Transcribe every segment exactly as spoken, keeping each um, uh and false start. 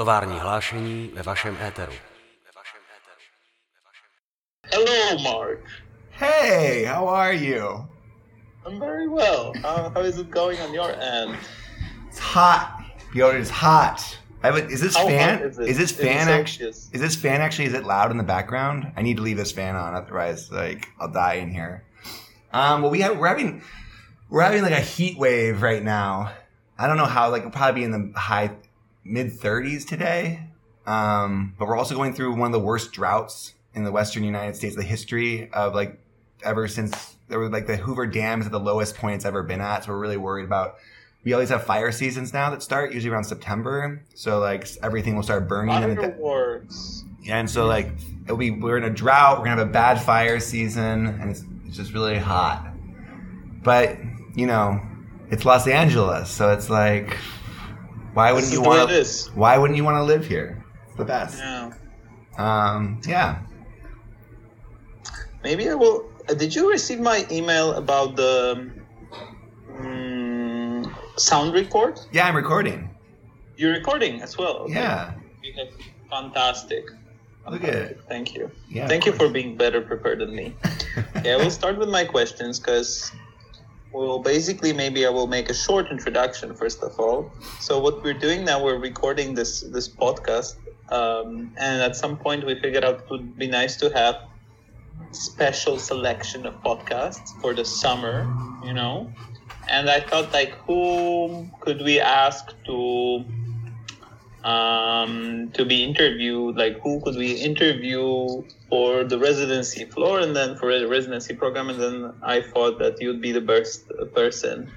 Tovární hlášení ve vašem éteru. Hello, Mark. Hey, how are you? I'm very well. Uh, how is it going on your end? It's hot. Piotr, it's hot. I would, is this how fan? Is, is this fan actually? Is this fan actually? Is it loud in the background? I need to leave this fan on, otherwise, like, I'll die in here. Um, well, we have we're having we're having like a heat wave right now. I don't know how. Like, it'll probably be in the high mid thirties today. Um, but we're also going through one of the worst droughts in the Western United States. The history of like ever since there was like the Hoover Dam is at the lowest point it's ever been at. So we're really worried about. We always have fire seasons now that start usually around September, so like everything will start burning. Fireworks. Yeah, and so like it'll be we're in a drought. We're gonna have a bad fire season, and it's, it's just really hot. But you know, it's Los Angeles, so it's like, why wouldn't you want? Why wouldn't you want to live here? It's the best. Yeah. Um. Yeah. Maybe I will. Did you receive my email about the? Um, Sound record? Yeah, I'm recording. You're recording as well? Okay. Yeah. You have fantastic. Look at it. Thank you. Yeah, Thank you course. for being better prepared than me. Yeah, we'll start with my questions because, well, basically maybe I will make a short introduction first of all. So what we're doing now, we're recording this, this podcast um, and at some point we figured out it would be nice to have special selection of podcasts for the summer, you know? And I thought, like, who could we ask to um, to be interviewed? Like, who could we interview for the residency floor and then for the residency program? And then I thought that you'd be the best person.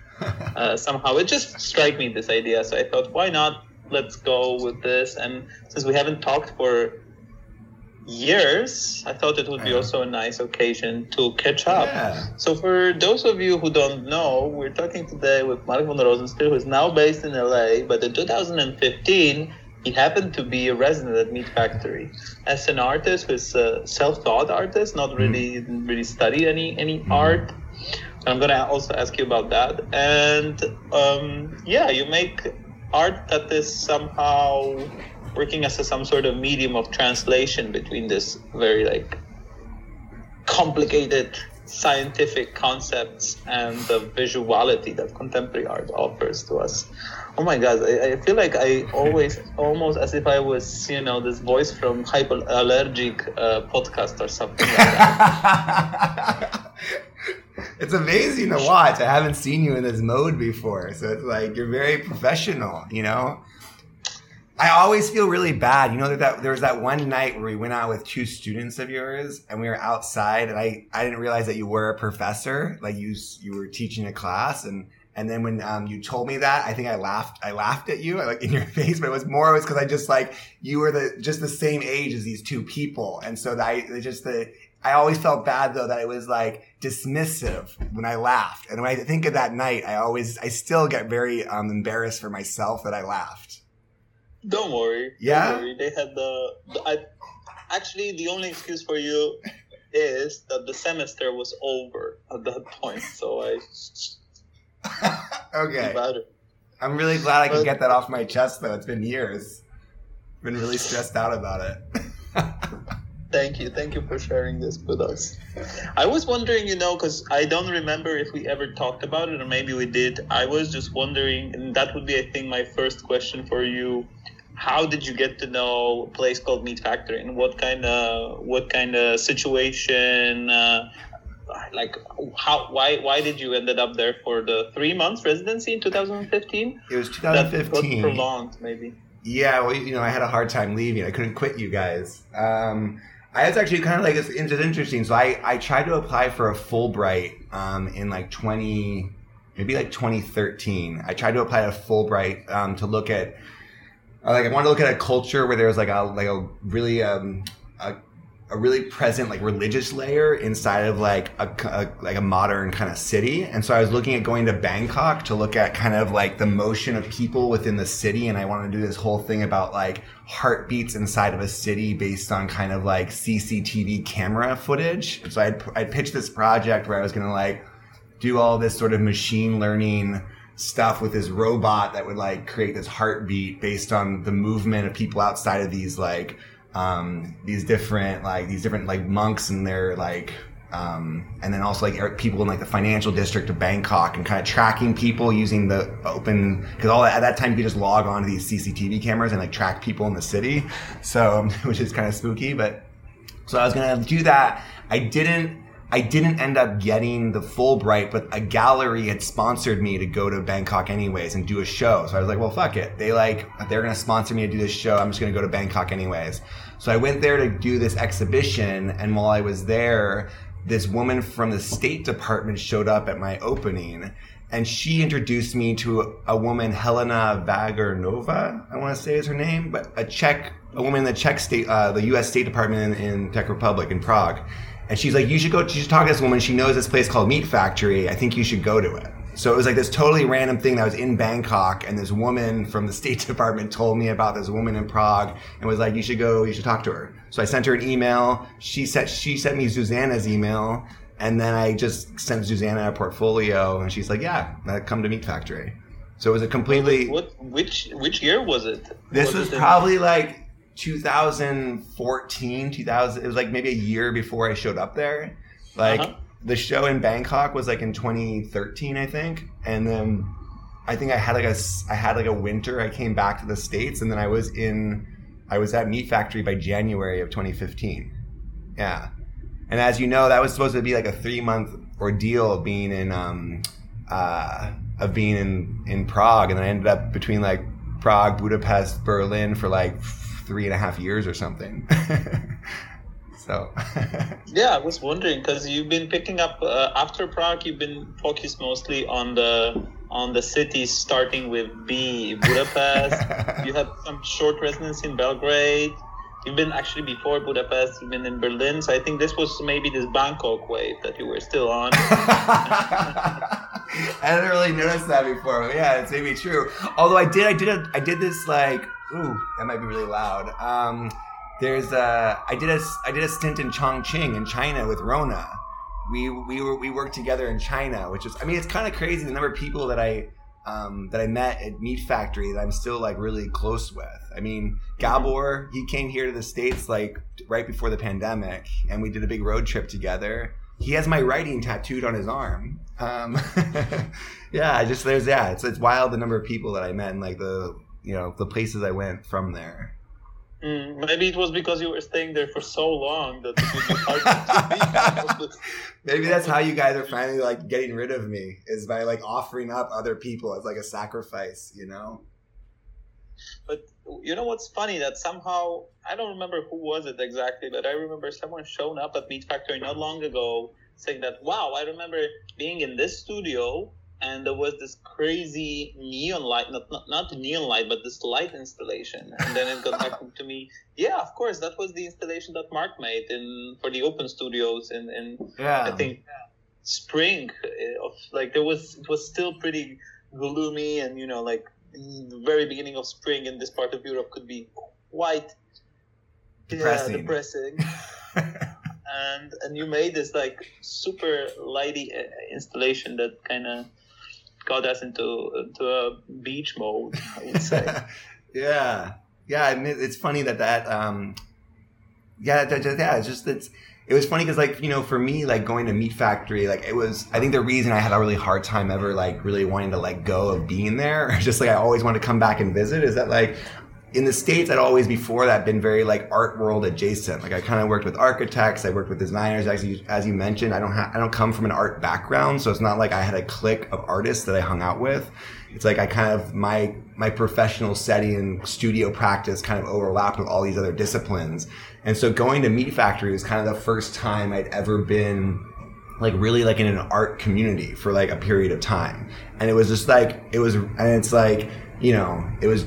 Uh, somehow it just struck me, this idea. So I thought, why not? Let's go with this. And since we haven't talked for years, I thought it would be also a nice occasion to catch up. Yeah. So for those of you who don't know, we're talking today with Mark Von der Rosenstil, who is now based in L A, but in two thousand fifteen, he happened to be a resident at Meat Factory. As an artist, who is a self-taught artist, not really, didn't really study any, any mm-hmm. art. And I'm going to also ask you about that. And um, yeah, you make art that is somehow working as a, some sort of medium of translation between this very like complicated scientific concepts and the visuality that contemporary art offers to us. Oh my God, I, I feel like I always, almost as if I was, you know, this voice from hypoallergic uh, podcast or something like that. It's amazing to watch. I haven't seen you in this mode before. So it's like, you're very professional, you know? I always feel really bad. You know, that, that there was that one night where we went out with two students of yours and we were outside and I, I didn't realize that you were a professor. Like you you were teaching a class. And, and then when um, you told me that, I think I laughed. I laughed at you like in your face. But it was more it was because I just like you were the just the same age as these two people. And so that I just the I always felt bad, though, that it was like dismissive when I laughed. And when I think of that night, I always I still get very um, embarrassed for myself that I laughed. Don't worry. Yeah. Don't worry. They had the. the I, actually, the only excuse for you is that the semester was over at that point. So I. Okay. I'm really glad I but, could get that off my chest, though. It's been years. I've been really stressed out about it. Thank you. Thank you for sharing this with us. I was wondering, you know, because I don't remember if we ever talked about it, or maybe we did. I was just wondering, and that would be, I think, my first question for you. How did you get to know a place called Meat Factory, and what kind of what kind of situation, uh, like how why why did you ended up there for the three months residency in two thousand fifteen? It was twenty fifteen. That got prolonged, maybe. Yeah, well, you know, I had a hard time leaving. I couldn't quit you guys. Um, I was actually kind of like it's, it's interesting. So I I tried to apply for a Fulbright um, in like twenty maybe like twenty thirteen. I tried to apply to Fulbright um, to look at. Like I wanted to look at a culture where there was like a like a really um a, a really present like religious layer inside of like a, a like a modern kind of city, and so I was looking at going to Bangkok to look at kind of like the motion of people within the city, and I wanted to do this whole thing about like heartbeats inside of a city based on kind of like C C T V camera footage. So I I pitched this project where I was gonna like do all this sort of machine learning stuff with this robot that would like create this heartbeat based on the movement of people outside of these like um, these different like these different like monks and their like um, and then also like people in like the financial district of Bangkok and kind of tracking people using the open, because all at that time you could just log on to these C C T V cameras and like track people in the city, so which is kind of spooky. But so I was gonna do that. I didn't. I didn't end up getting the Fulbright, but a gallery had sponsored me to go to Bangkok anyways and do a show. So I was like, well, fuck it. They like, they're going to sponsor me to do this show. I'm just going to go to Bangkok anyways. So I went there to do this exhibition. And while I was there, this woman from the State Department showed up at my opening. And she introduced me to a woman, Helena Vagnerova, I want to say is her name, but a Czech, a woman in the Czech state, uh, the U S State Department in, in Czech Republic, in Prague. And she's like, you should go, you should talk to this woman. She knows this place called Meat Factory. I think you should go to it. So it was like this totally random thing that was in Bangkok. And this woman from the State Department told me about this woman in Prague and was like, you should go, you should talk to her. So I sent her an email. She sent, she sent me Zuzanna's email. And then I just sent Zuzanna a portfolio. And she's like, yeah, come to Meat Factory. So it was a completely... What, which which year was it? This was, was probably like... twenty fourteen, two thousand, it was like maybe a year before I showed up there. Like uh-huh. The show in Bangkok was like in twenty thirteen, I think. And then I think I had like a, I had like a winter. I came back to the States and then I was in, I was at Meat Factory by January of twenty fifteen. Yeah. And as you know, that was supposed to be like a three month ordeal of being in, um, uh, of being in, in Prague. And then I ended up between like Prague, Budapest, Berlin for like three and a half years or something. So yeah, I was wondering because you've been picking up uh, after Prague you've been focused mostly on the on the cities starting with B, Budapest. You had some short residence in Belgrade. You've been actually before Budapest, you've been in Berlin, so I think this was maybe this Bangkok wave that you were still on. I hadn't really noticed that before, but yeah, it's maybe true. Although I did I did a, I did this like ooh, that might be really loud. Um, there's a I did a I did a stint in Chongqing in China with Rona. We we were we worked together in China, which is I mean it's kind of crazy the number of people that I um, that I met at Meat Factory that I'm still like really close with. I mean Gabor, he came here to the States like right before the pandemic, and we did a big road trip together. He has my writing tattooed on his arm. Um, yeah, I just there's yeah, it's it's wild the number of people that I met and like the. You know, the places I went from there. Mm, maybe it was because you were staying there for so long that it would be hard to be. Maybe that's how you guys are finally like getting rid of me, is by like offering up other people as like a sacrifice, you know? But you know what's funny? That somehow, I don't remember who was it exactly, but I remember someone showing up at Meat Factory not long ago saying that, wow, I remember being in this studio and there was this crazy neon light, not, not not neon light, but this light installation. And then it got back to me, yeah, of course, that was the installation that Mark made in for the Open Studios in, in yeah. I think, spring. Of, like, there was it was still pretty gloomy and, you know, like, the very beginning of spring in this part of Europe could be quite depressing. Yeah, depressing. and and you made this, like, super lighty installation that kind of... got us into, into a beach mode, I would say. yeah. Yeah, I mean, it's funny that that, um, yeah, that, that, yeah, it's just, it's, it was funny because, like, you know, for me, like, going to Meat Factory, like, it was, I think the reason I had a really hard time ever, like, really wanting to let go of being there, or just, like, I always wanted to come back and visit, is that, like, in the States, I'd always before that been very, like, art world adjacent. Like, I kind of worked with architects. I worked with designers. As you, as you mentioned, I don't ha- I don't come from an art background, so it's not like I had a clique of artists that I hung out with. It's like I kind of, my my professional setting and studio practice kind of overlapped with all these other disciplines. And so going to Meat Factory was kind of the first time I'd ever been... like really like in an art community for like a period of time. And it was just like, it was, and it's like, you know, it was,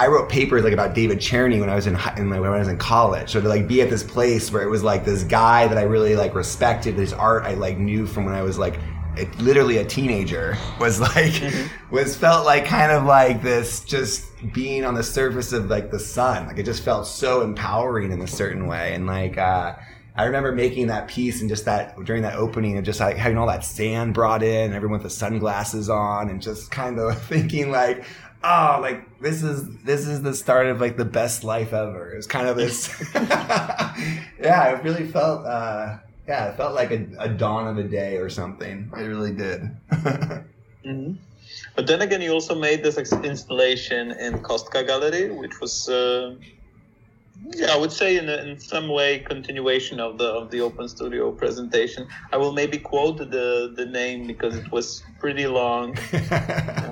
I wrote papers like about David Cherney when I was in, in like, when I was in college. So to like be at this place where it was like this guy that I really like respected, this art I like knew from when I was like it, literally a teenager was like, mm-hmm. was felt like kind of like this just being on the surface of like the sun. Like it just felt so empowering in a certain way. And like, uh, I remember making that piece and just that during that opening and just like having all that sand brought in and everyone with the sunglasses on and just kind of thinking like, oh, like this is this is the start of like the best life ever. It was kind of this. Yeah, it really felt. Uh, yeah, it felt like a, a dawn of a day or something. It really did. Mm-hmm. But then again, you also made this installation in Kostka Gallery, which was. Uh... Yeah, I would say in, a, in some way continuation of the of the Open Studio presentation. I will maybe quote the the name because it was pretty long.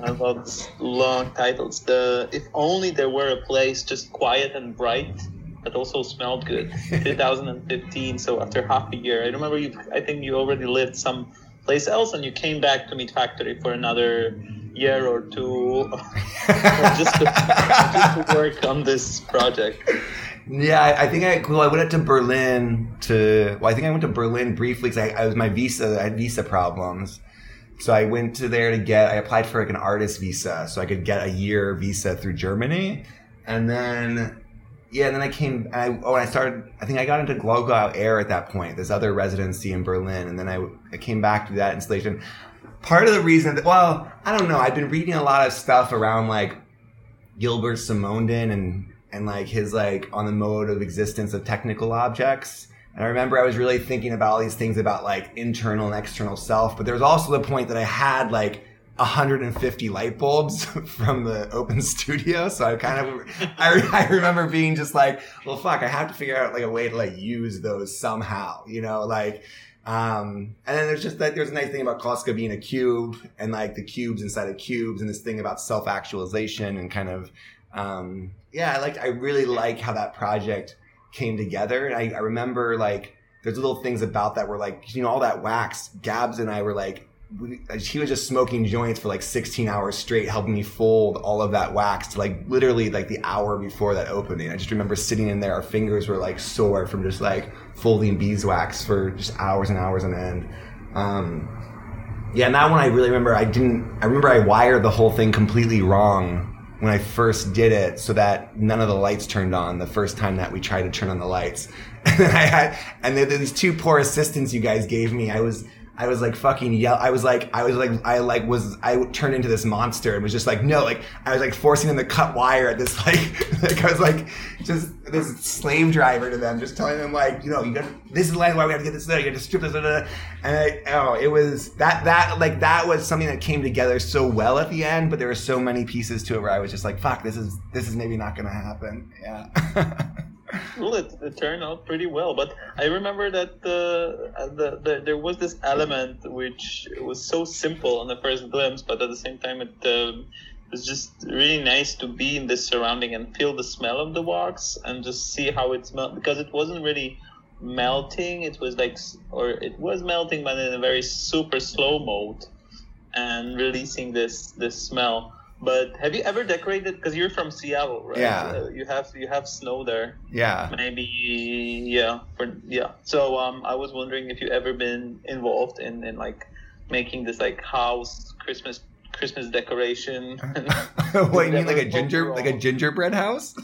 About long titles. The If Only There Were a Place Just Quiet and Bright That Also Smelled Good. twenty fifteen. So after half a year, I remember you. I think you already lived someplace else, and you came back to Meat Factory for another year or two, just to, just to work on this project. Yeah, I, I think I well, I went up to Berlin to. Well, I think I went to Berlin briefly because I, I was my visa. I had visa problems, so I went to there to get. I applied for like an artist visa, so I could get a year visa through Germany, and then yeah, and then I came. I, oh, I started. I think I got into Glogau Air at that point. This other residency in Berlin, and then I, I came back to that installation. Part of the reason that, well, I don't know. I've been reading a lot of stuff around like Gilbert Simondon and. And like his like on the mode of existence of technical objects. And I remember I was really thinking about all these things about like internal and external self. But there was also the point that I had like one hundred fifty light bulbs from the Open Studio. So I kind of I, I remember being just like, well, fuck, I have to figure out like a way to like use those somehow, you know, like. Um, and then there's just that there's a nice thing about Kostka being a cube and like the cubes inside of cubes and this thing about self-actualization and kind of. Um, yeah, I liked, I really like how that project came together. And I, I remember like, there's little things about that were like, you know, all that wax, Gabs and I were like, we, he was just smoking joints for like sixteen hours straight, helping me fold all of that wax to like literally like the hour before that opening. I just remember sitting in there, our fingers were like sore from just like folding beeswax for just hours and hours on end. Um, yeah, and that one I really remember I didn't, I remember I wired the whole thing completely wrong when I first did it, so that none of the lights turned on the first time that we tried to turn on the lights. And I had, and these two poor assistants you guys gave me, I was, I was like fucking yell. I was like, I was like, I like was, I turned into this monster and was just like, no, like I was like forcing them to cut wire at this, like, like I was like just this slave driver to them, just telling them like, you know, you got this is the line why we have to get this, you got to strip this, blah, blah. And I, oh, it was that that like that was something that came together so well at the end, but there were so many pieces to it where I was just like, fuck, this is this is maybe not gonna happen, yeah. Well, it, it turned out pretty well, but I remember that the, the, the there was this element which was so simple on the first glimpse, but at the same time it uh, was just really nice to be in this surrounding and feel the smell of the wax and just see how it smelled, because it wasn't really melting, it was like, or it was melting but in a very super slow mode and releasing this this smell. But have you ever decorated? Because you're from Seattle, right? Yeah. Uh, you have you have snow there. Yeah. Maybe yeah. For, yeah. So um, I was wondering if you ever been involved in, in like making this like house Christmas Christmas decoration. What you mean, like a ginger like a gingerbread house?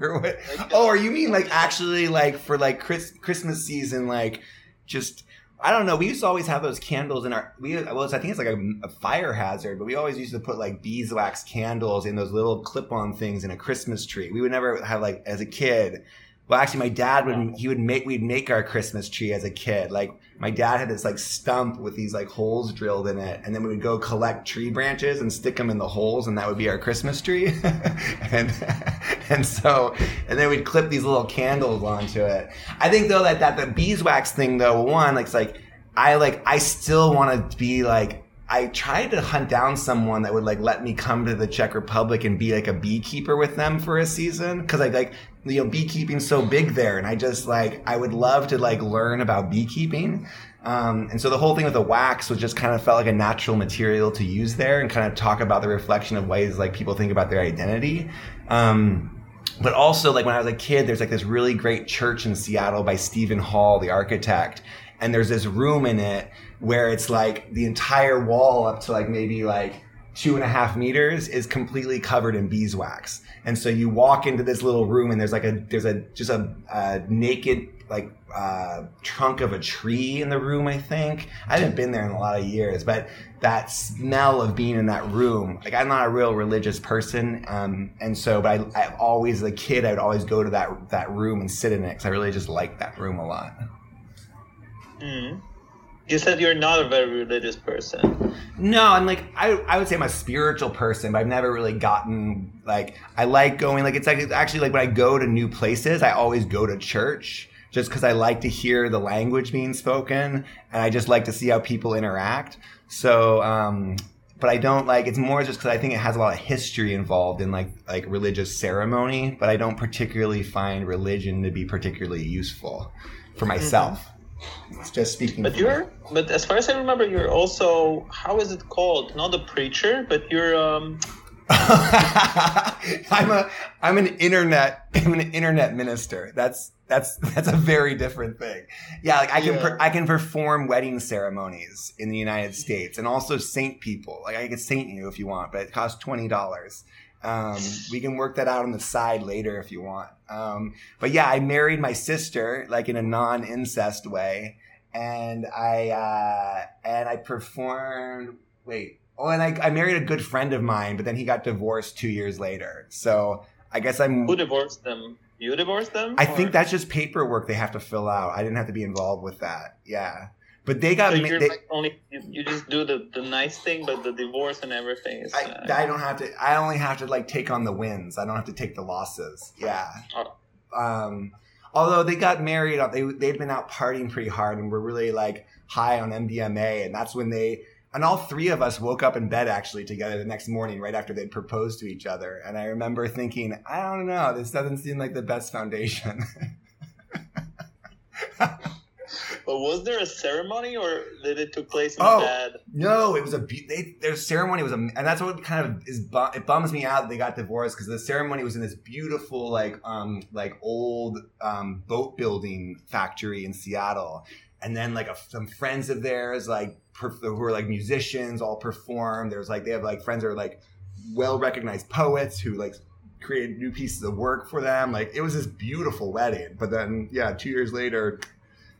Or what? Like, oh, or you mean like actually like for like Chris, Christmas season, like just. I don't know. We used to always have those candles in our. We well, I think it's like a, a fire hazard, but we always used to put like beeswax candles in those little clip-on things in a Christmas tree. We would never have like as a kid. Well, actually, my dad would. He would make. We'd make our Christmas tree as a kid. Like my dad had this like stump with these like holes drilled in it, and then we would go collect tree branches and stick them in the holes, and that would be our Christmas tree. and and so and then we'd clip these little candles onto it. I think though that that the beeswax thing though, one like it's like I like I still want to be like. I tried to hunt down someone that would like let me come to the Czech Republic and be like a beekeeper with them for a season, because I like you know beekeeping's so big there, and I just like I would love to like learn about beekeeping, um, and so the whole thing with the wax was just kind of felt like a natural material to use there and kind of talk about the reflection of ways like people think about their identity. Um, But also like when I was a kid, there's like this really great church in Seattle by Stephen Hall, the architect. And there's this room in it where it's like the entire wall up to like maybe like two and a half meters is completely covered in beeswax. And so you walk into this little room and there's like a, there's a, just a, a naked, like uh trunk of a tree in the room. I think I haven't been there in a lot of years, but that smell of being in that room, like I'm not a real religious person. Um, and so, but I, I've always, as a kid, I would always go to that, that room and sit in it. Cause I really just liked that room a lot. Mm. You said you're not a very religious person. No, I'm like, I, I would say I'm a spiritual person, but I've never really gotten like, I like going, like, it's like, it's actually like when I go to new places, I always go to church. Just because I like to hear the language being spoken, and I just like to see how people interact. So, um, but I don't like, it's more just because I think it has a lot of history involved in like like religious ceremony, but I don't particularly find religion to be particularly useful for myself. Mm-hmm. It's just speaking. But you're, me. But as far as I remember, you're also, how is it called? Not a preacher, but you're. Um... I'm a, I'm an internet, I'm an internet minister. That's. That's that's a very different thing. Yeah, like I can yeah. per, I can perform wedding ceremonies in the United States and also saint people. Like I could saint you if you want, but it costs twenty dollars. Um, we can work that out on the side later if you want. Um, but yeah, I married my sister like in a non-incest way, and I uh, and I performed. Wait, oh, and I, I married a good friend of mine, but then he got divorced two years later. So I guess I'm who divorced them. You divorced them? I or? think that's just paperwork they have to fill out. I didn't have to be involved with that. Yeah. But they got... So you're they, like only, you just do the, the nice thing, but the divorce and everything is... I, uh, I don't have to... I only have to, like, take on the wins. I don't have to take the losses. Yeah. Oh. Um, although they got married. They, they'd been out partying pretty hard and were really, like, high on M D M A. And that's when they... And all three of us woke up in bed actually together the next morning right after they'd proposed to each other. And I remember thinking, I don't know, this doesn't seem like the best foundation. But was there a ceremony or did it took place in oh, bed? No, it was a they, their ceremony was a, and that's what kind of is it bums me out that they got divorced, because the ceremony was in this beautiful like um like old um boat building factory in Seattle. And then like a, some friends of theirs, like perf- who are like musicians, all perform. There's like they have like friends who are like well recognized poets who like created new pieces of work for them. Like it was this beautiful wedding. But then yeah, two years later,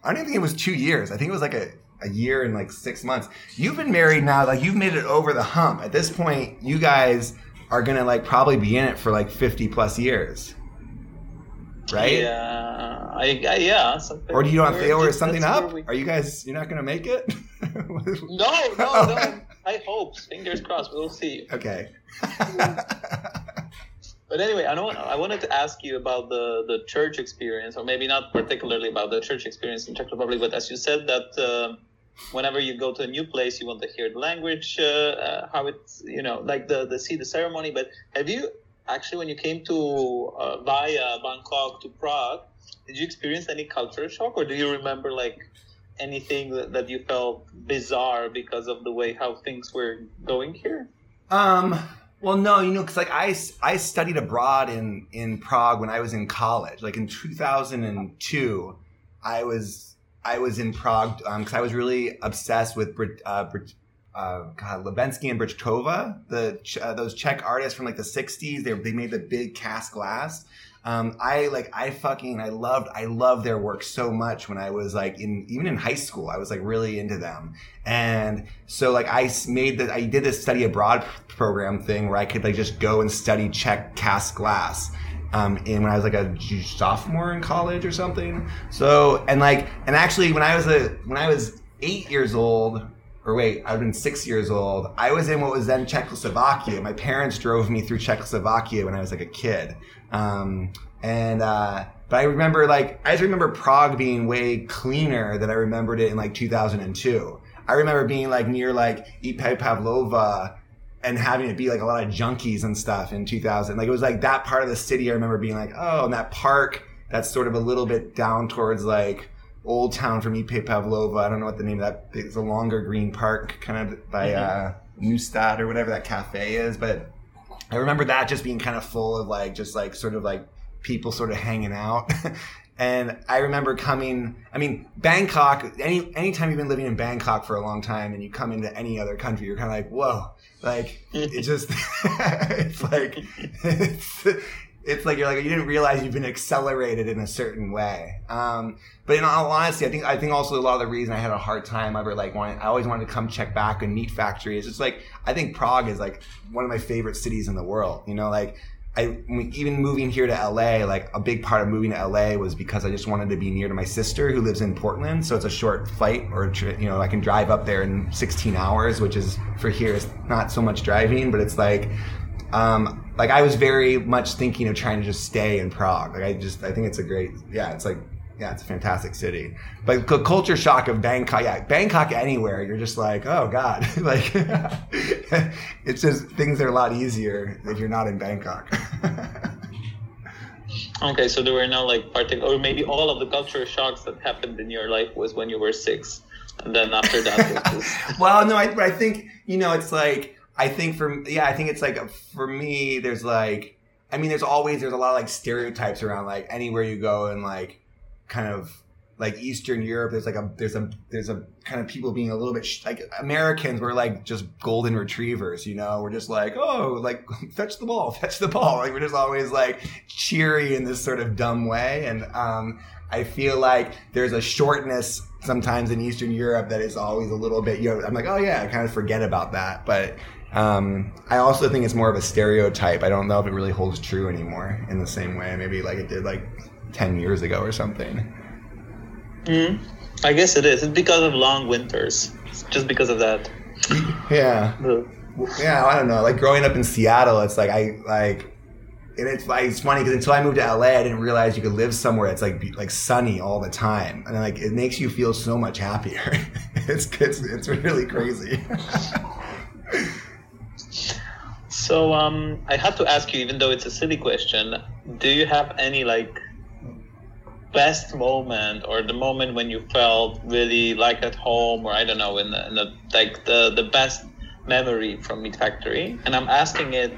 I don't even think it was two years. I think it was like a, a year and like six months. You've been married now. Like you've made it over the hump. At this point, you guys are gonna like probably be in it for like fifty plus years. Right? Yeah. I, I, yeah. Or do you not fail or something up? We... Are you guys, you're not going to make it? no, no, okay. no. I hope. Fingers crossed. We'll see. Okay. But anyway, I don't, I wanted to ask you about the, the church experience, or maybe not particularly about the church experience in Czech Republic, but as you said that uh, whenever you go to a new place, you want to hear the language, uh, uh, how it's, you know, like the, the see the ceremony. But have you... Actually, when you came to uh, via Bangkok to Prague, did you experience any culture shock, or do you remember like anything that, that you felt bizarre because of the way how things were going here? Um, well, no, you know, because like I, I studied abroad in, in Prague when I was in college. Like in two thousand two, I was I was in Prague because um, I was really obsessed with Brit. Uh, Brit- Uh, God, Libenský and Brychtová, the uh, those Czech artists from like the sixties. They they made the big cast glass. Um, I like I fucking I loved I loved their work so much when I was like in even in high school. I was like really into them, and so like I made the I did this study abroad program thing where I could like just go and study Czech cast glass. Um, and when I was like a sophomore in college or something. So and like and actually when I was a when I was eight years old. Or wait, I would have been six years old. I was in what was then Czechoslovakia. My parents drove me through Czechoslovakia when I was like a kid. Um, and uh, but I remember like I just remember Prague being way cleaner than I remembered it in like two thousand two. I remember being like near like I P. Pavlova and having it be like a lot of junkies and stuff in two thousand. Like it was like that part of the city. I remember being like, oh, and that park that's sort of a little bit down towards like. Old town from I P. Pavlova. I don't know what the name of that is. It's a longer green park kind of by mm-hmm. uh, Neustadt or whatever that cafe is. But I remember that just being kind of full of like, just like sort of like people sort of hanging out. And I remember coming, I mean, Bangkok, any anytime you've been living in Bangkok for a long time and you come into any other country, you're kind of like, whoa, like, it just, it's like, it's, it's like, you're like, you didn't realize you've been accelerated in a certain way. Um, but in all honesty, I think, I think also a lot of the reason I had a hard time ever, like, wanting, I always wanted to come check back in Meat Factory is just like, I think Prague is like one of my favorite cities in the world, you know, like, I, even moving here to L A, like a big part of moving to L A was because I just wanted to be near to my sister who lives in Portland. So it's a short flight or, you know, I can drive up there in sixteen hours, which is for here is not so much driving, but it's like, um, like I was very much thinking of trying to just stay in Prague. Like I just, I think it's a great, yeah, it's like, yeah, it's a fantastic city. But the culture shock of Bangkok, yeah, Bangkok anywhere, you're just like, oh, God. Like, it's just things are a lot easier if you're not in Bangkok. Okay, so there were no, like, particular, or maybe all of the culture shocks that happened in your life was when you were six. And then after that, it was just... Well, no, I, I think, you know, it's like, I think for, yeah, I think it's like, for me, there's like, I mean, there's always, there's a lot of, like, stereotypes around, like, anywhere you go and, like, kind of like Eastern Europe, there's like a, there's a, there's a kind of people being a little bit sh- like Americans were like just golden retrievers, you know, we're just like, oh, like fetch the ball, fetch the ball. Like we're just always like cheery in this sort of dumb way. And um, I feel like there's a shortness sometimes in Eastern Europe that is always a little bit, you know, I'm like, oh yeah, I kind of forget about that. But um, I also think it's more of a stereotype. I don't know if it really holds true anymore in the same way. Maybe like it did like ten years ago or something. Mm, I guess it is. It's because of long winters. It's just because of that. Yeah. Yeah, I don't know. Like growing up in Seattle, it's like I like, and it's like it's funny because until I moved to L A, I didn't realize you could live somewhere that's like like sunny all the time, and like it makes you feel so much happier. it's it's it's really crazy. So um, I had to ask you, even though it's a silly question, do you have any like best moment or the moment when you felt really like at home, or I don't know, in the, in the like the, the best memory from Meat Factory? And I'm asking it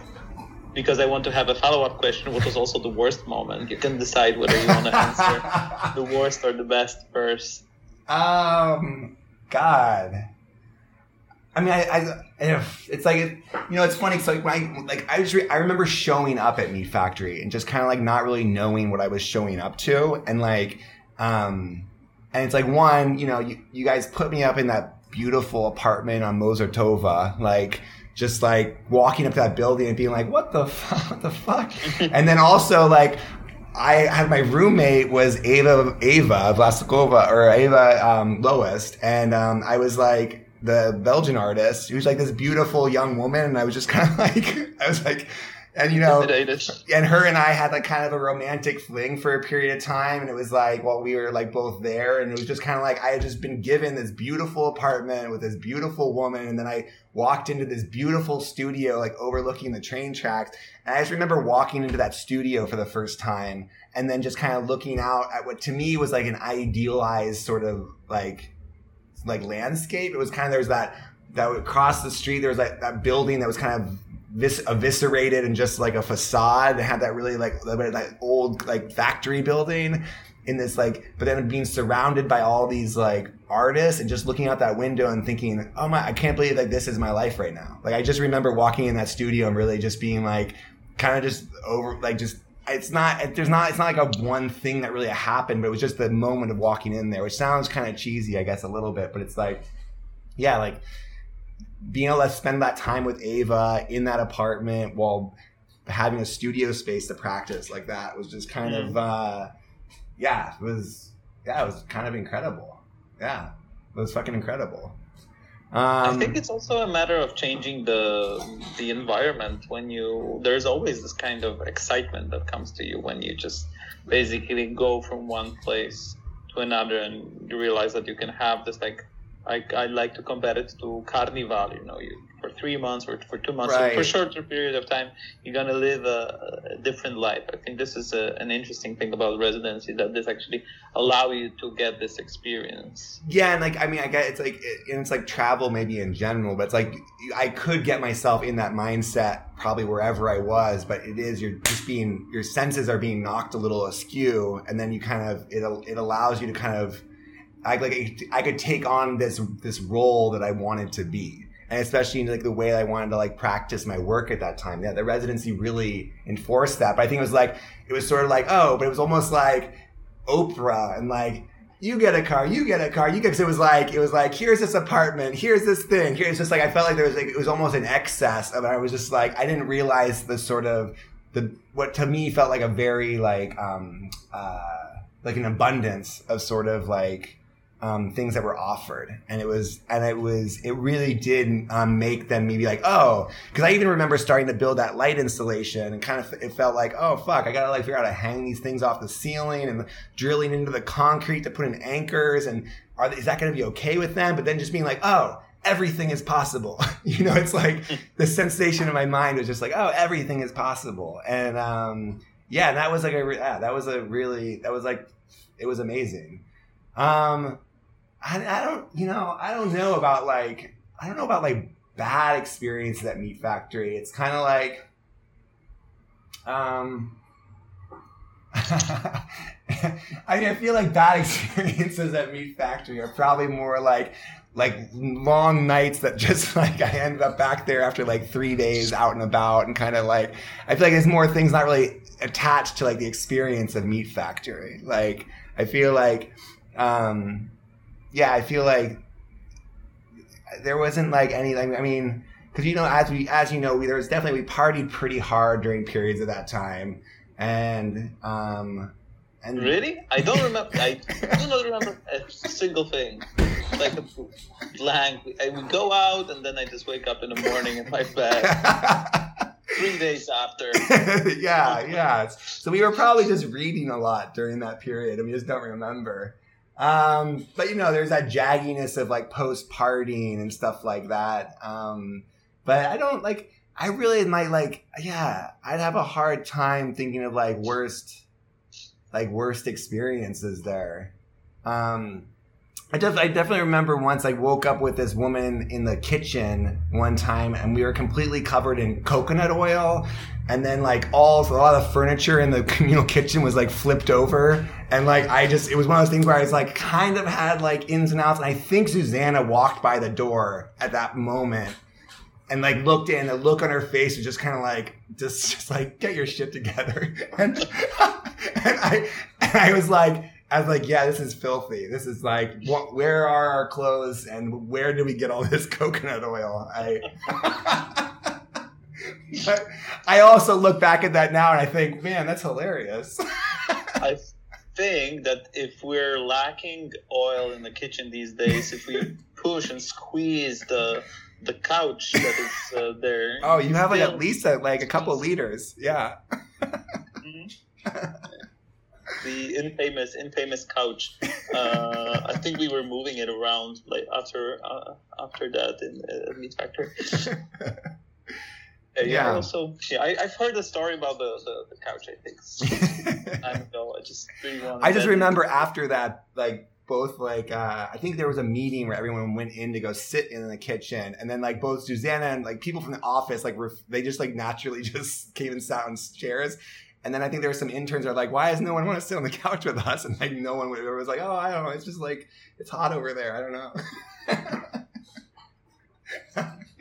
because I want to have a follow-up question, which was also the worst moment. You can decide whether you want to answer the worst or the best first. Um, God. I mean, I, I it's like, it, you know, it's funny. It's like, when I, like I just, re- I remember showing up at Meat Factory and just kind of like not really knowing what I was showing up to. And like, um, and it's like, one, you know, you, you guys put me up in that beautiful apartment on Mozartova, like just like walking up to that building and being like, what the fuck, what the fuck? And then also like, I had my roommate was Ava, Ava Vlasáková or Ava, um, Lowest. And, um, I was like, the Belgian artist who's like this beautiful young woman, and I was just kind of like I was like, and you know, and her and I had like kind of a romantic fling for a period of time, and it was like while well, we were like both there, and it was just kind of like I had just been given this beautiful apartment with this beautiful woman, and then I walked into this beautiful studio like overlooking the train tracks, and I just remember walking into that studio for the first time and then just kind of looking out at what to me was like an idealized sort of like like landscape. It was kind of, there was that, that would cross the street. There was like that building that was kind of vis- eviscerated and just like a facade that had that really like that old like factory building in this like, but then being surrounded by all these like artists and just looking out that window and thinking, oh my, I can't believe like this is my life right now. Like I just remember walking in that studio and really just being like, kind of just over, like just, it's not, there's not, it's not like a one thing that really happened, but it was just the moment of walking in there, which sounds kind of cheesy, I guess, a little bit, but it's like, yeah, like being able to spend that time with Ava in that apartment while having a studio space to practice like that was just kind mm. of, uh, yeah, it was, yeah, it was kind of incredible. Yeah. It was fucking incredible. Um, I think it's also a matter of changing the the environment. When you, there's always this kind of excitement that comes to you when you just basically go from one place to another, and you realize that you can have this like, I I like to compare it to Carnival. You know, you for for three months or for two months, right. So for a shorter period of time, you're going to live a, a different life. I think this is a, an interesting thing about residency, that this actually allow you to get this experience. Yeah, and like, I mean, I get it's like, it, and it's like travel maybe in general, but it's like, I could get myself in that mindset probably wherever I was, but it is, you're just being, your senses are being knocked a little askew, and then you kind of, it it allows you to kind of, I like I could take on this this role that I wanted to be, and especially in like the way I wanted to like practice my work at that time. Yeah, the residency really enforced that. But I think it was like it was sort of like oh, but it was almost like Oprah and like you get a car, you get a car, you get. Because it was like it was like here's this apartment, here's this thing, here's just like I felt like there was like it was almost an excess of it. I was just like I didn't realize the sort of the what to me felt like a very like um uh like an abundance of sort of like. Um, things that were offered, and it was, and it was, it really did um, make them maybe like, oh, because I even remember starting to build that light installation, and kind of it felt like, oh fuck, I gotta like figure out how to hang these things off the ceiling and drilling into the concrete to put in anchors, and are they, is that gonna be okay with them? But then just being like, oh, everything is possible, you know, it's like the sensation in my mind was just like, oh, everything is possible, and um, yeah, and that was like a re- yeah, that was a really that was like it was amazing. Um, I, I don't, you know, I don't know about like, I don't know about like bad experiences at Meat Factory. It's kind of like, um, I mean, I feel like bad experiences at Meat Factory are probably more like, like long nights that just like I ended up back there after like three days out and about and kind of like, I feel like there's more things not really attached to like the experience of Meat Factory. Like, I feel like, um, yeah, I feel like there wasn't like any, like, I mean, because, you know, as we, as you know, we, there was definitely, we partied pretty hard during periods of that time. And, um, and really? I don't remember, I do not remember a single thing. Like a blank. I would go out and then I just wake up in the morning in my bed. Three days after. yeah, yeah. So we were probably just reading a lot during that period and we just don't remember. Um, but you know, there's that jagginess of like post-partying and stuff like that. Um, but I don't like, I really might like, yeah, I'd have a hard time thinking of like worst, like worst experiences there. Um, I, def- I definitely remember once I woke up with this woman in the kitchen one time and we were completely covered in coconut oil. And then like all, so a lot of furniture in the communal kitchen was like flipped over. And like, I just, it was one of those things where I was like kind of had like ins and outs. And I think Zuzanna walked by the door at that moment and like looked in, the look on her face was just kind of like, just, just like, get your shit together. And, and I, and I was like, I was like, yeah, this is filthy. This is like, wh- where are our clothes and where do we get all this coconut oil? I, but I also look back at that now and I think, man, that's hilarious. I think that if we're lacking oil in the kitchen these days, if we push and squeeze the the couch that is uh, there. Oh, you have like at least a, like a couple liters. Yeah. Mm-hmm. The infamous, infamous couch. Uh, I think we were moving it around like after uh, after that in uh, Meat Factory. uh, yeah. Also, yeah, I, I've heard a story about the, the, the couch. I think. I don't know. I just really want. I just remember it. After that, like both, like uh, I think there was a meeting where everyone went in to go sit in the kitchen, and then like both Zuzanna and like people from the office, like were, they just like naturally just came and sat on chairs. And then I think there were some interns that were like, why does no one want to sit on the couch with us? And like no one would, was like, oh, I don't know. It's just like, it's hot over there. I don't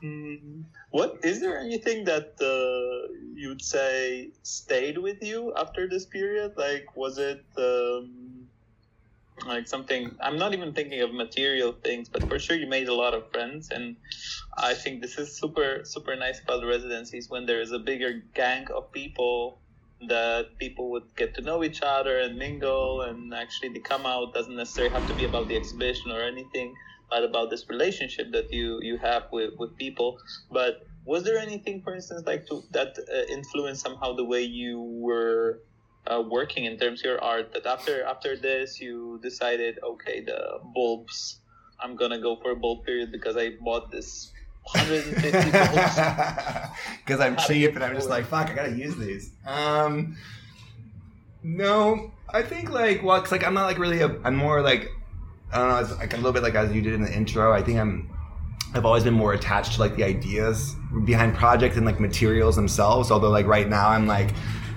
know. What, is there anything that uh, you would say stayed with you after this period? Like, was it um, like something, I'm not even thinking of material things, but for sure you made a lot of friends. And I think this is super, super nice about the residencies when there is a bigger gang of people that people would get to know each other and mingle, and actually the come out doesn't necessarily have to be about the exhibition or anything, but about this relationship that you, you have with, with people. But was there anything, for instance, like to, that uh, influenced somehow the way you were uh, working in terms of your art, that after, after this you decided, okay, the bulbs I'm gonna go for a bold period because I bought this one hundred fifty books. Because I'm cheap and I'm just like, fuck, I gotta use these. Um, no, I think like, well, cause like I'm not like really, a, I'm more like, I don't know, it's like a little bit like as you did in the intro. I think I'm, I've always been more attached to like the ideas behind projects and like materials themselves. Although like right now I'm like,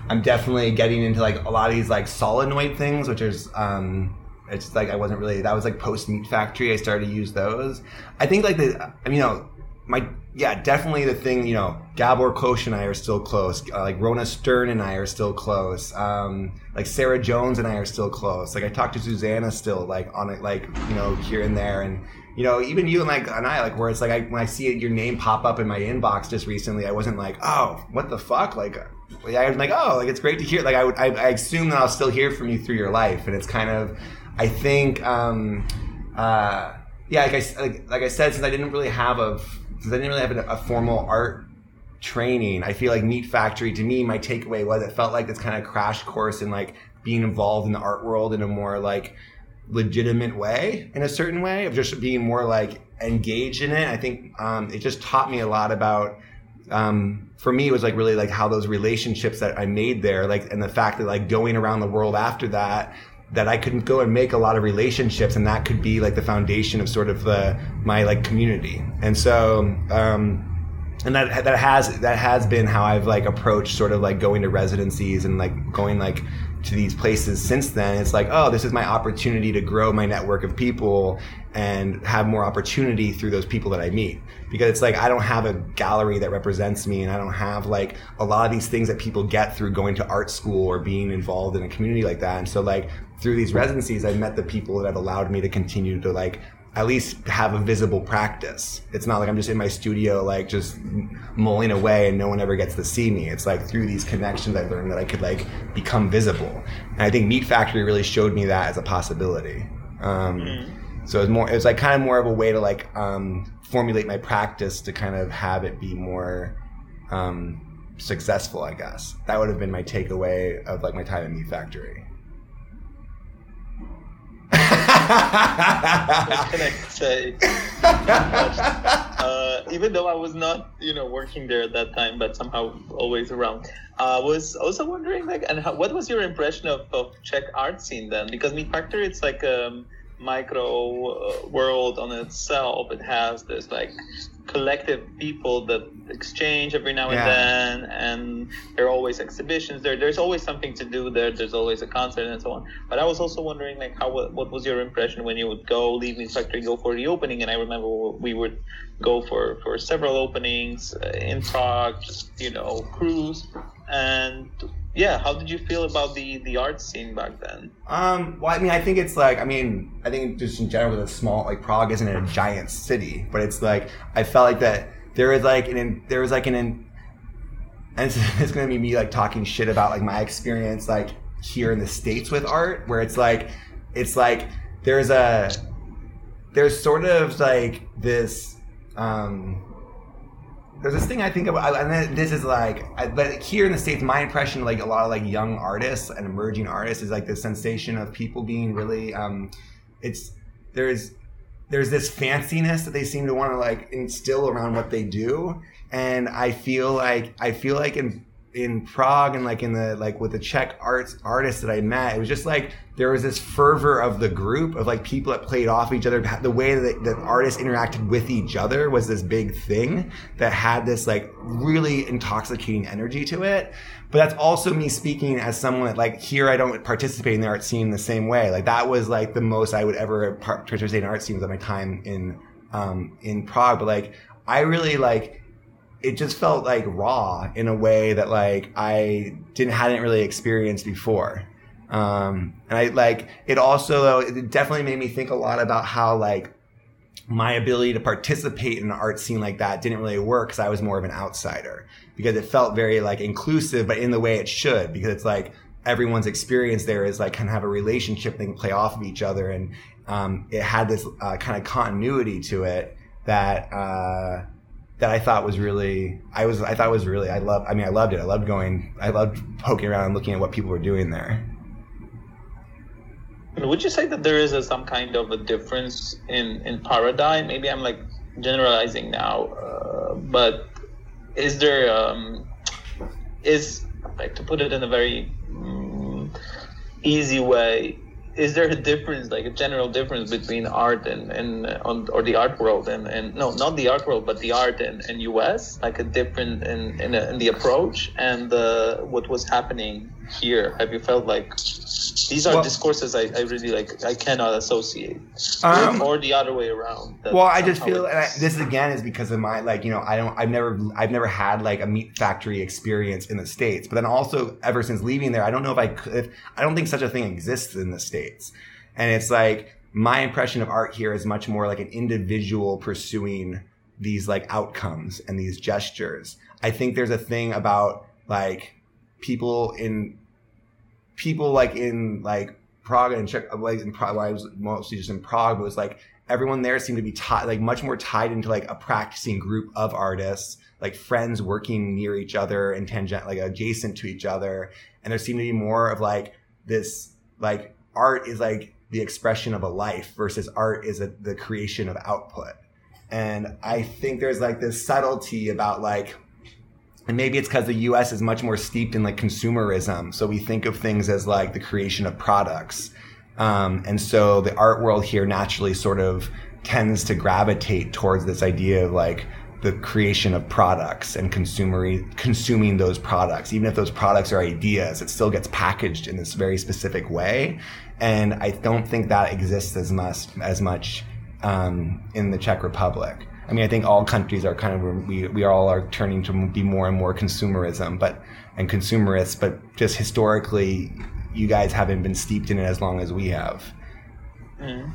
I'm definitely getting into like a lot of these like solenoid things, which is, um, it's like I wasn't really, that was like post Meat Factory. I started to use those. I think like the, you know, my, yeah, definitely the thing, you know, Gabor Kocsi and I are still close. Uh, like Rona Stern and I are still close. Um, like Sarah Jones and I are still close. Like I talk to Zuzanna still like on it, like, you know, here and there. And, you know, even you and like and I, like where it's like, I, when I see your name pop up in my inbox just recently, I wasn't like, oh, what the fuck? Like, I was like, oh, like it's great to hear. Like I would, I, I assume that I'll still hear from you through your life. And it's kind of, I think, um, uh, yeah, like I, like, like I said, since I didn't really have a, since I didn't really have a, a formal art training, I feel like Meat Factory, to me, my takeaway was it felt like this kind of crash course in like being involved in the art world in a more like legitimate way, in a certain way, of just being more like engaged in it. I think um, it just taught me a lot about, um, for me, it was like really like how those relationships that I made there, like, and the fact that like going around the world after that, that I could go and make a lot of relationships, and that could be like the foundation of sort of the, my like community. And so, um, and that that has that has been how I've like approached sort of like going to residencies and like going like to these places since then. It's like, oh, this is my opportunity to grow my network of people and have more opportunity through those people that I meet. Because it's like, I don't have a gallery that represents me, and I don't have like a lot of these things that people get through going to art school or being involved in a community like that. And so like through these residencies, I've met the people that have allowed me to continue to like at least have a visible practice. It's not like I'm just in my studio, like just mulling away and no one ever gets to see me. It's like through these connections I learned that I could like become visible. And I think Meat Factory really showed me that as a possibility. Um, mm-hmm. So it was more, it was like kind of more of a way to like um, formulate my practice to kind of have it be more um, successful, I guess. That would have been my takeaway of like my time at Meat Factory. What can I say? Uh, even though I was not, you know, working there at that time, but somehow always around. I uh, was also wondering, like, and how, what was your impression of, of Czech art scene then? Because Meat Factory, it's like a micro world on itself. It has this like collective people that exchange every now and yeah. then, and there are always exhibitions there. There's always something to do there. There's always a concert and so on. But I was also wondering, like, how what was your impression when you would go leave Meat Factory, go for the opening? And I remember we would go for, for several openings in Prague, just, you know, cruise. And yeah, how did you feel about the, the art scene back then? Um, well, I mean, I think it's like, I mean, I think just in general, it's small, like Prague isn't a giant city, but it's like, I felt like that there was like an, there was like an, and it's, it's going to be me like talking shit about like my experience, like here in the States with art, where it's like, it's like, there's a, there's sort of like this, um, there's this thing I think about, and this is like, I, but here in the States, my impression, like a lot of like young artists and emerging artists, is like this sensation of people being really, um, it's there's there's this fanciness that they seem to want to like instill around what they do, and I feel like I feel like in in Prague and like in the like with the Czech arts artists that I met, it was just like there was this fervor of the group of like people that played off each other. The way that, that artists interacted with each other was this big thing that had this like really intoxicating energy to it. But that's also me speaking as someone that like here I don't participate in the art scene the same way. Like that was like the most I would ever participate in art scenes at my time in um, in Prague. But like I really like. It just felt like raw in a way that like I didn't hadn't really experienced before. Um, and I like it also though, it definitely made me think a lot about how like my ability to participate in an art scene like that didn't really work because I was more of an outsider, because it felt very like inclusive, but in the way it should, because it's like everyone's experience there is like kind of have a relationship, they can play off of each other. And um, it had this uh, kind of continuity to it that, uh, that I thought was really, I was, I thought was really, I love, I mean, I loved it. I loved going, I loved poking around and looking at what people were doing there. Would you say that there is a, some kind of a difference in, in paradigm? Maybe I'm like generalizing now, uh, but is there, um, is, like to put it in a very um, easy way, is there a difference, like a general difference between art and, and on, or the art world and, and no, not the art world, but the art and, and U S, like a difference in, in, in the approach and uh, what was happening here? Have you felt like these are well, discourses I, I really like, I cannot associate um, or, or the other way around? Well, I just feel, and I, this again is because of my, like, you know, I don't, I've never, I've never had like a meat factory experience in the States, but then also ever since leaving there, I don't know if I could, I don't think such a thing exists in the States. And it's like my impression of art here is much more like an individual pursuing these like outcomes and these gestures. I think there's a thing about like people in people like in like Prague and Czech, like in Prague, well, I was mostly just in Prague, but it was like everyone there seemed to be tied, like much more tied into like a practicing group of artists, like friends working near each other and tangent, like adjacent to each other. And there seemed to be more of like this, like, art is like the expression of a life versus art is a, the creation of output. And I think there's like this subtlety about like, and maybe it's because the U S is much more steeped in like consumerism. So we think of things as like the creation of products. Um, and so the art world here naturally sort of tends to gravitate towards this idea of like the creation of products and consumery, consuming those products. Even if those products are ideas, it still gets packaged in this very specific way. And I don't think that exists as much as much um, in the Czech Republic. I mean, I think all countries are kind of, we we all are turning to be more and more consumerism, but and consumerists, but just historically, you guys haven't been steeped in it as long as we have. Mm.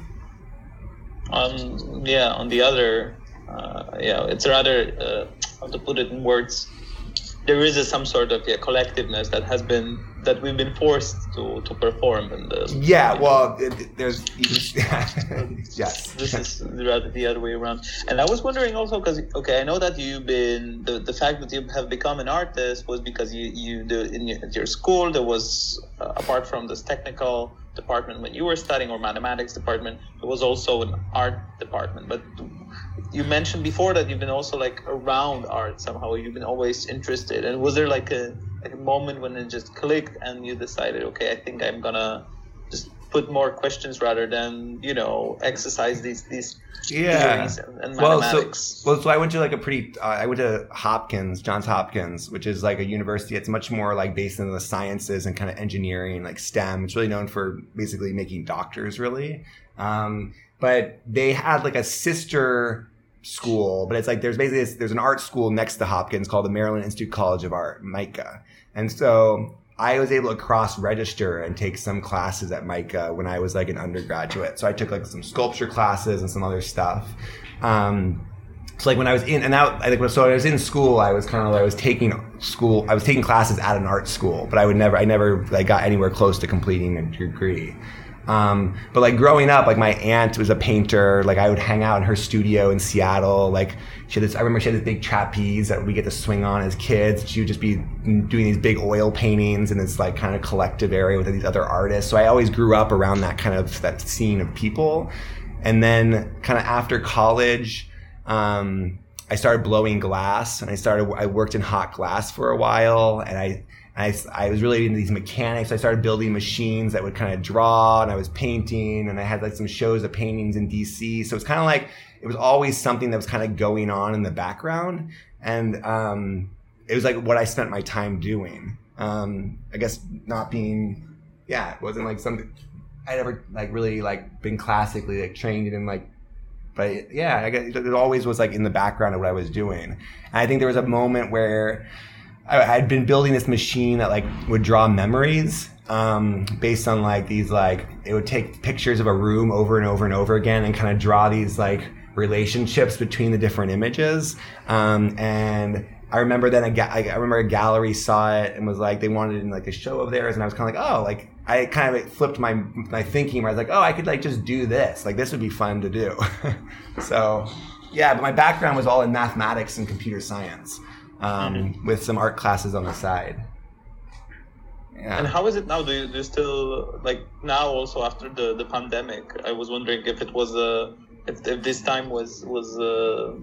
Um, yeah, on the other, Uh, yeah, it's rather, uh, how to put it in words, there is a, some sort of yeah, collectiveness that has been, that we've been forced to, to perform. In the, yeah, well, it, there's, yes. This is rather the other way around. And I was wondering also, because, okay, I know that you've been, the, the fact that you have become an artist was because you, you do, in your, at your school, there was, uh, apart from this technical department when you were studying or mathematics department, there was also an art department. But you mentioned before that you've been also like around art somehow, you've been always interested. And was there like a, like a moment when it just clicked and you decided, okay, I think I'm gonna just put more questions rather than, you know, exercise these these yeah. theories and, and mathematics? Well so, well, so I went to like a pretty, uh, I went to Hopkins, Johns Hopkins, which is like a university. It's much more like based in the sciences and kind of engineering, like STEM. It's really known for basically making doctors, really. Um, but they had like a sister school, but it's like there's basically this, there's an art school next to Hopkins called the Maryland Institute College of Art, MICA. And so I was able to cross register and take some classes at MICA when I was like an undergraduate. So I took like some sculpture classes and some other stuff. Um, so like when I was in and out, I like so when I was in school, I was kind of like I was taking school, I was taking classes at an art school, but I would never, I never like got anywhere close to completing a degree. Um, but like growing up, like my aunt was a painter, like I would hang out in her studio in Seattle. Like she had this, I remember she had this big trapeze that we get to swing on as kids. She would just be doing these big oil paintings in this like kind of collective area with these other artists. So I always grew up around that kind of, that scene of people. And then kind of after college, um, I started blowing glass and I started, I worked in hot glass for a while and I, I, I was really into these mechanics. I started building machines that would kind of draw, and I was painting, and I had like some shows of paintings in D C. So it's kind of like it was always something that was kind of going on in the background, and um, it was like what I spent my time doing. Um, I guess not being, yeah, it wasn't like something I'd ever like really like been classically like trained in like. But yeah, I guess it always was like in the background of what I was doing. And I think there was a moment where I had been building this machine that like would draw memories um, based on like these like it would take pictures of a room over and over and over again and kind of draw these like relationships between the different images. Um, and I remember then a ga- I remember a gallery saw it and was like they wanted it in like a show of theirs and I was kind of like oh like I kind of flipped my my thinking where I was like oh I could like just do this like this would be fun to do. So yeah, but my background was all in mathematics and computer science. Um, mm-hmm. With some art classes on the side. Yeah. And how is it now? Do you, do you still, like, now also after the, the pandemic, I was wondering if it was, uh, if, if this time was, was, uh,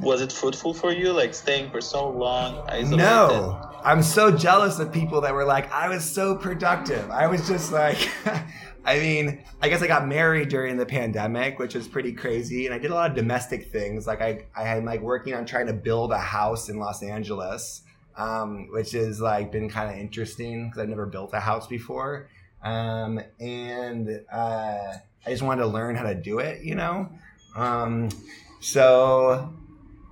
was it fruitful for you, like, staying for so long isolated? No. I'm so jealous of people that were like, I was so productive. I was just like, I mean, I guess I got married during the pandemic, which was pretty crazy. And I did a lot of domestic things. Like I, I had like working on trying to build a house in Los Angeles, um, which is like been kind of interesting because I've never built a house before. Um, and uh, I just wanted to learn how to do it, you know? Um, so...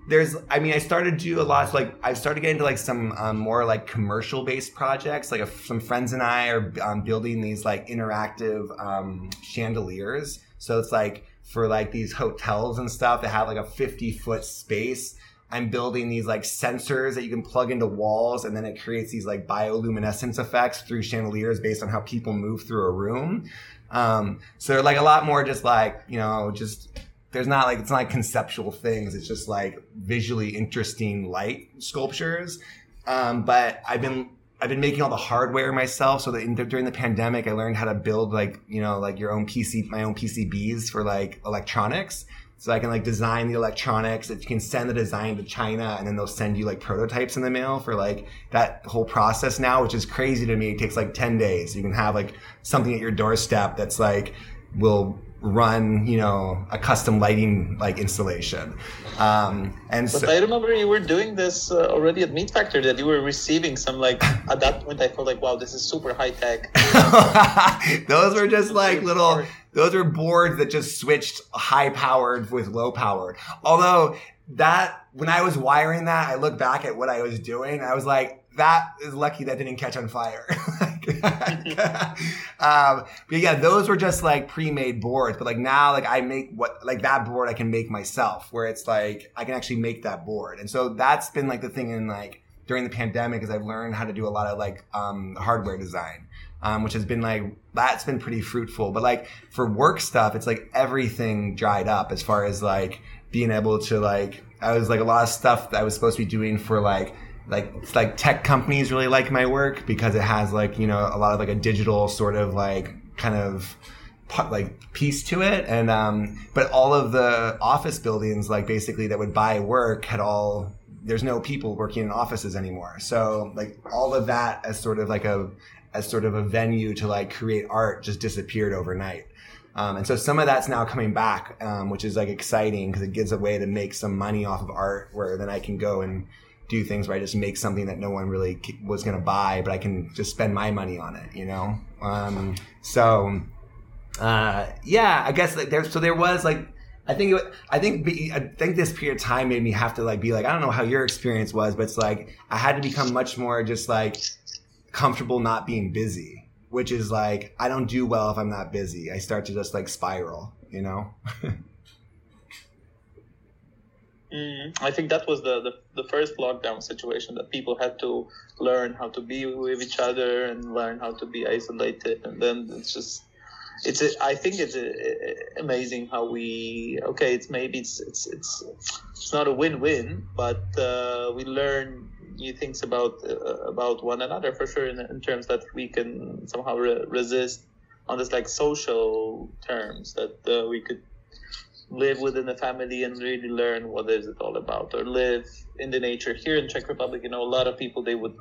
There's, I mean, I started to do a lot of like, I started getting into like some um, more like commercial based projects. Like a, some friends and I are um, building these like interactive um, chandeliers. So it's like for like these hotels and stuff that have like a fifty foot space. I'm building these like sensors that you can plug into walls, and then it creates these like bioluminescence effects through chandeliers based on how people move through a room. Um, so they're like a lot more just like, you know, just... There's not like, it's not like conceptual things. It's just like visually interesting light sculptures. Um, but I've been, I've been making all the hardware myself. So that in, during the pandemic, I learned how to build like, you know, like your own P C, my own P C Bs for like electronics. So I can like design the electronics that you can send the design to China, and then they'll send you like prototypes in the mail for like that whole process now, which is crazy to me. It takes like ten days. You can have like something at your doorstep that's like, will run, you know, a custom lighting like installation. Um, and but so I remember you were doing this uh, already at Meat Factory, that you were receiving some like, at that point I felt like, wow, this is super high tech. Those were just like little, those were boards that just switched high powered with low powered. Although that, when I was wiring that, I look back at what I was doing, I was like, that is lucky that didn't catch on fire. um, but yeah, those were just like pre-made boards. But like now, like I make what, like that board I can make myself, where it's like, I can actually make that board. And so that's been like the thing in like during the pandemic, is I've learned how to do a lot of like um, hardware design, um, which has been like, that's been pretty fruitful. But like for work stuff, it's like everything dried up as far as like being able to like, I was like a lot of stuff that I was supposed to be doing for like, Like it's like tech companies really like my work because it has like, you know, a lot of like a digital sort of like kind of like piece to it. And um, but all of the office buildings like basically that would buy work had all, there's no people working in offices anymore. So like all of that as sort of like a, as sort of a venue to like create art just disappeared overnight. Um, and so some of that's now coming back, um, which is like exciting because it gives a way to make some money off of art, where then I can go and do things where I just make something that no one really was going to buy, but I can just spend my money on it, you know? Um, so, uh, yeah, I guess like there, so there was like, I think, it, I think, be, I think this period of time made me have to like be like, I don't know how your experience was, but it's like, I had to become much more just like comfortable not being busy, which is like, I don't do well if I'm not busy. I start to just like spiral, you know? Mm, I think that was the, the, the first lockdown situation, that people had to learn how to be with each other and learn how to be isolated. And then it's just, it's. A, I think it's a, a, amazing how we. Okay, it's maybe it's it's it's it's not a win-win, but uh, we learn new things about uh, about one another for sure, in, in terms that we can somehow re- resist on this like social terms, that uh, we could live within the family and really learn what is it all about, or live in the nature. Here in Czech Republic, you know, a lot of people, they would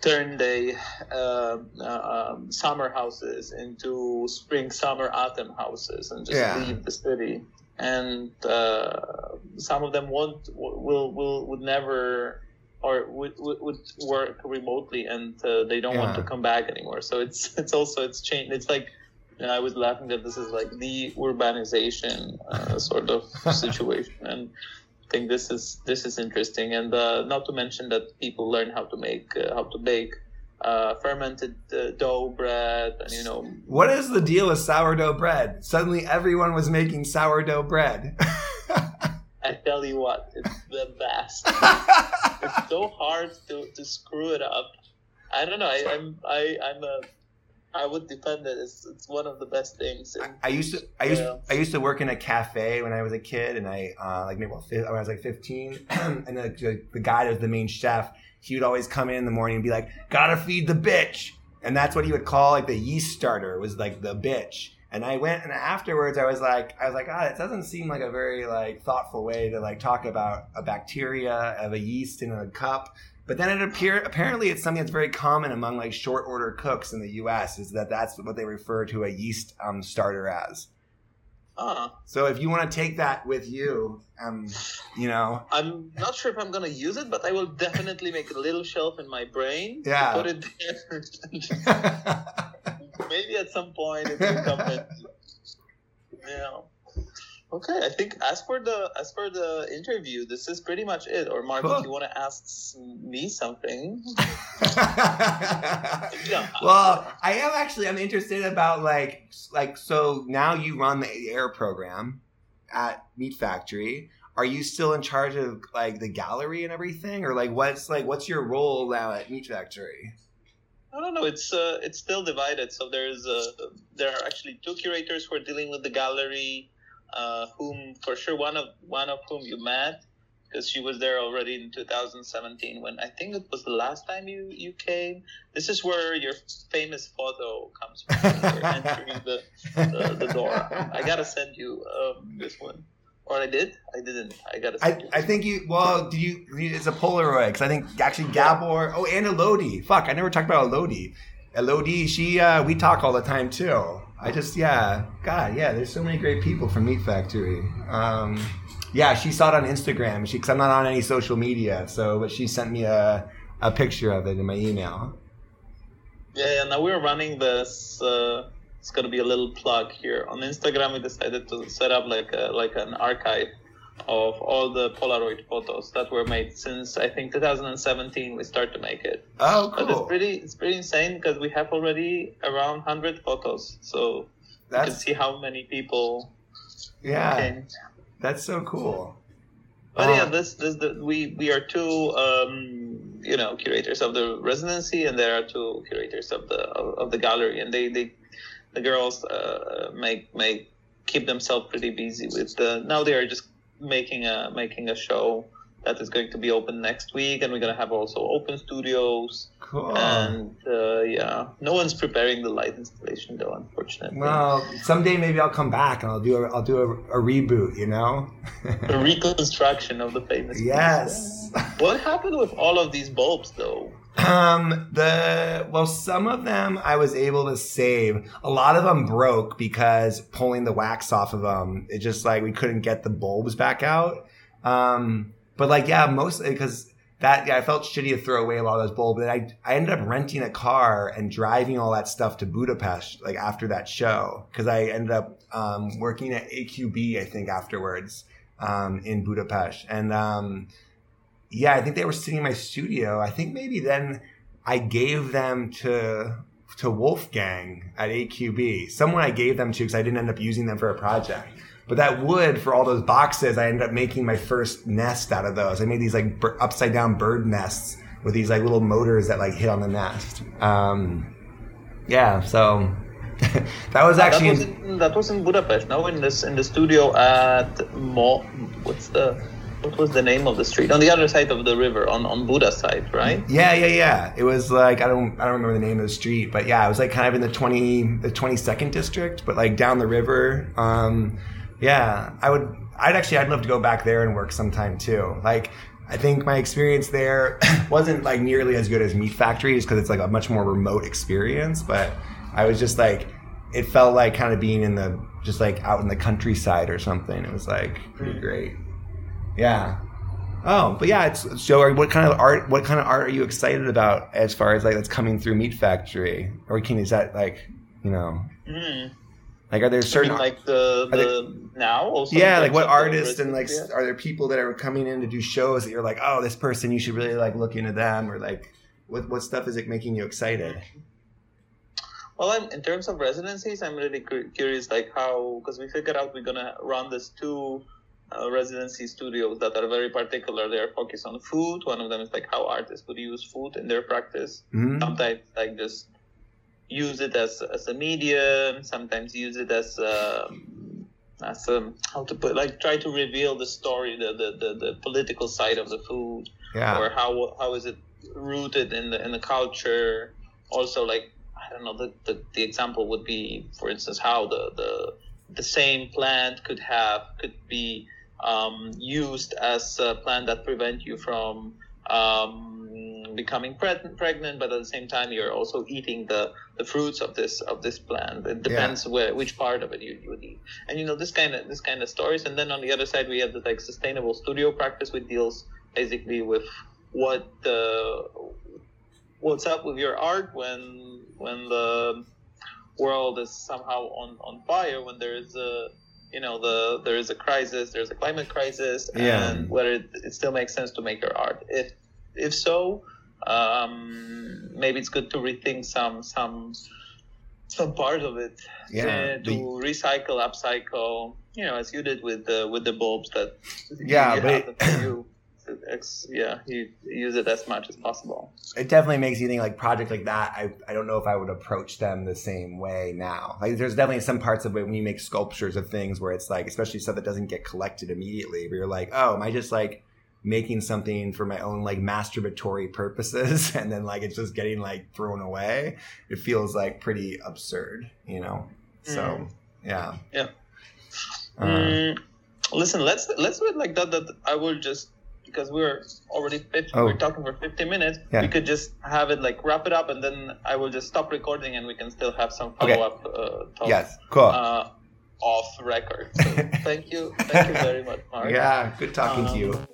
turn their uh, uh, um, summer houses into spring, summer, autumn houses and just yeah. leave the city. And uh, some of them won't, will, will, would never, or would, would work remotely, and uh, they don't yeah. want to come back anymore. So it's, it's also, it's changed. It's like, and I was laughing that this is like the urbanization uh, sort of situation, and I think this is this is interesting. And uh, not to mention that people learn how to make uh, how to bake uh, fermented uh, dough bread, and you know, what is the deal with sourdough bread? Suddenly, everyone was making sourdough bread. I tell you what, it's the best. It's so hard to, to screw it up. I don't know. I, I'm I, I'm a I would defend it. It's, it's one of the best things. And, I used to, I used, yeah. I used to work in a cafe when I was a kid, and I, uh, like maybe when I was like fifteen, and the, the guy that was the main chef, he would always come in in the morning and be like, gotta feed the bitch. And that's what he would call like the yeast starter, was like the bitch. And I went, and afterwards I was like, I was like, ah, oh, it doesn't seem like a very like thoughtful way to like talk about a bacteria of a yeast in a cup. But then it appeared, apparently it's something that's very common among like short order cooks in the U S is that that's what they refer to a yeast um, starter as. Uh, so if you want to take that with you, um, you know. I'm not sure if I'm going to use it, but I will definitely make a little shelf in my brain. Yeah. Put it there. Maybe at some point it will come in. Yeah. Okay, I think as for the as for the interview, this is pretty much it. Or Mark, cool. If you want to ask me something. Yeah. Well, I am actually I'm interested about like like so now you run the air program at Meat Factory. Are you still in charge of like the gallery and everything, or like what's like what's your role now at Meat Factory? I don't know. It's uh, it's still divided. So there's uh, there are actually two curators who are dealing with the gallery. Uh, whom for sure one of one of whom you met, because she was there already in two thousand seventeen when I think it was the last time you, you came. This is where your famous photo comes from. You're entering the, the, the door. I gotta send you um, this one. Or I did? I didn't. I gotta send I, you. I think you. Well, do you? It's a Polaroid because I think actually Gabor. Oh, and Elodie. Fuck, I never talked about Elodie. Elodie, she uh, we talk all the time too. I just, yeah, God, yeah, there's so many great people from Meat Factory. Um, yeah, she saw it on Instagram, because I'm not on any social media, so but she sent me a, a picture of it in my email. Yeah, yeah, now we're running this, uh, it's going to be a little plug here. On Instagram, we decided to set up like a, like an archive of all the Polaroid photos that were made since, I think, two thousand seventeen, we started to make it. Oh, cool. But it's pretty, it's pretty insane because we have already around one hundred photos. So that's... you can see how many people yeah, came. That's so cool. But um, yeah, this, this, the, we, we are two, um, you know, curators of the residency, and there are two curators of the, of, of the gallery. And they, they the girls uh, make, make, keep themselves pretty busy with the, now they are just making a making a show that is going to be open next week, and we're going to have also open studios. Cool. And uh, yeah, no one's preparing the light installation though, unfortunately. Well, someday maybe I'll come back and I'll do a, I'll do a, a reboot, you know? A reconstruction of the famous. Yes. Place. What happened with all of these bulbs though? Um, the well, some of them I was able to save. A lot of them broke because pulling the wax off of them, it just like we couldn't get the bulbs back out. Um, but like yeah, mostly because that yeah, I felt shitty to throw away a lot of those bulbs. But I I ended up renting a car and driving all that stuff to Budapest like after that show, because I ended up um working at A Q B I think afterwards um in Budapest and um. Yeah, I think they were sitting in my studio. I think maybe then I gave them to to Wolfgang at A Q B. Someone I gave them to because I didn't end up using them for a project. But that wood for all those boxes, I ended up making my first nest out of those. I made these like b- upside down bird nests with these like little motors that like hit on the nest. Um, yeah, so that was actually that was, in, that was in Budapest. Now in this in the studio at Mo. What's the What was the name of the street? On the other side of the river, on, on Buddha's side, right? Yeah, yeah, yeah. It was like, I don't I don't remember the name of the street, but yeah, it was like kind of in the twenty, the twenty-second district, but like down the river. Um, yeah, I would, I'd actually, I'd love to go back there and work sometime too. Like, I think my experience there wasn't like nearly as good as Meat Factory just because it's like a much more remote experience, but I was just like, it felt like kind of being in the, just like out in the countryside or something. It was like pretty great. Yeah. Oh, but yeah. It's so. What kind of art? What kind of art are you excited about as far as like that's coming through Meat Factory? Or can is that like you know, mm. like are there certain I mean, like the, the there, now? Also yeah. Like what artists and like yeah. Are there people that are coming in to do shows that you're like, oh, this person you should really like look into them, or like what what stuff is it making you excited? Well, I'm, in terms of residencies, I'm really curious like how because we figured out we're gonna run this two. Uh, residency studios that are very particular. They are focused on food. One of them is like how artists would use food in their practice. Mm-hmm. Sometimes like just use it as as a medium. Sometimes use it as um, as um, how to put like try to reveal the story, the the, the the political side of the food, yeah. Or how how is it rooted in the in the culture. Also, like, I don't know, the, the, the example would be, for instance, how the, the the same plant could have could be um, used as a plant that prevent you from um, becoming pre- pregnant, but at the same time you're also eating the, the fruits of this of this plant. It depends yeah. where which part of it you, you would eat, and you know this kind of this kind of stories. And then on the other side we have the like sustainable studio practice, which deals basically with what the what's up with your art when when the world is somehow on, on fire, when there is a you know the there is a crisis, there's a climate crisis, yeah. and whether it, it still makes sense to make your art. If if so, um, maybe it's good to rethink some some some part of it. Yeah. To, to recycle, upcycle, you know, as you did with the with the bulbs that yeah, you but have it, yeah, you use it as much as possible. It definitely makes you think, like, project like that, I I don't know if I would approach them the same way now. Like, there's definitely some parts of it when you make sculptures of things where it's like, especially stuff that doesn't get collected immediately, where you're like, oh, am I just like making something for my own like masturbatory purposes, and then like it's just getting like thrown away? It feels like pretty absurd, you know? Mm. So yeah, yeah. Uh, mm, listen, let's let's do it like that. That I will just. Because we're already fifty, oh. we're talking for fifty minutes. Yeah. We could just have it like wrap it up, and then I will just stop recording, and we can still have some follow up okay. uh, talk. Yes, cool. Uh, off record. So thank you, thank you very much, Mark. Yeah, good talking um, to you.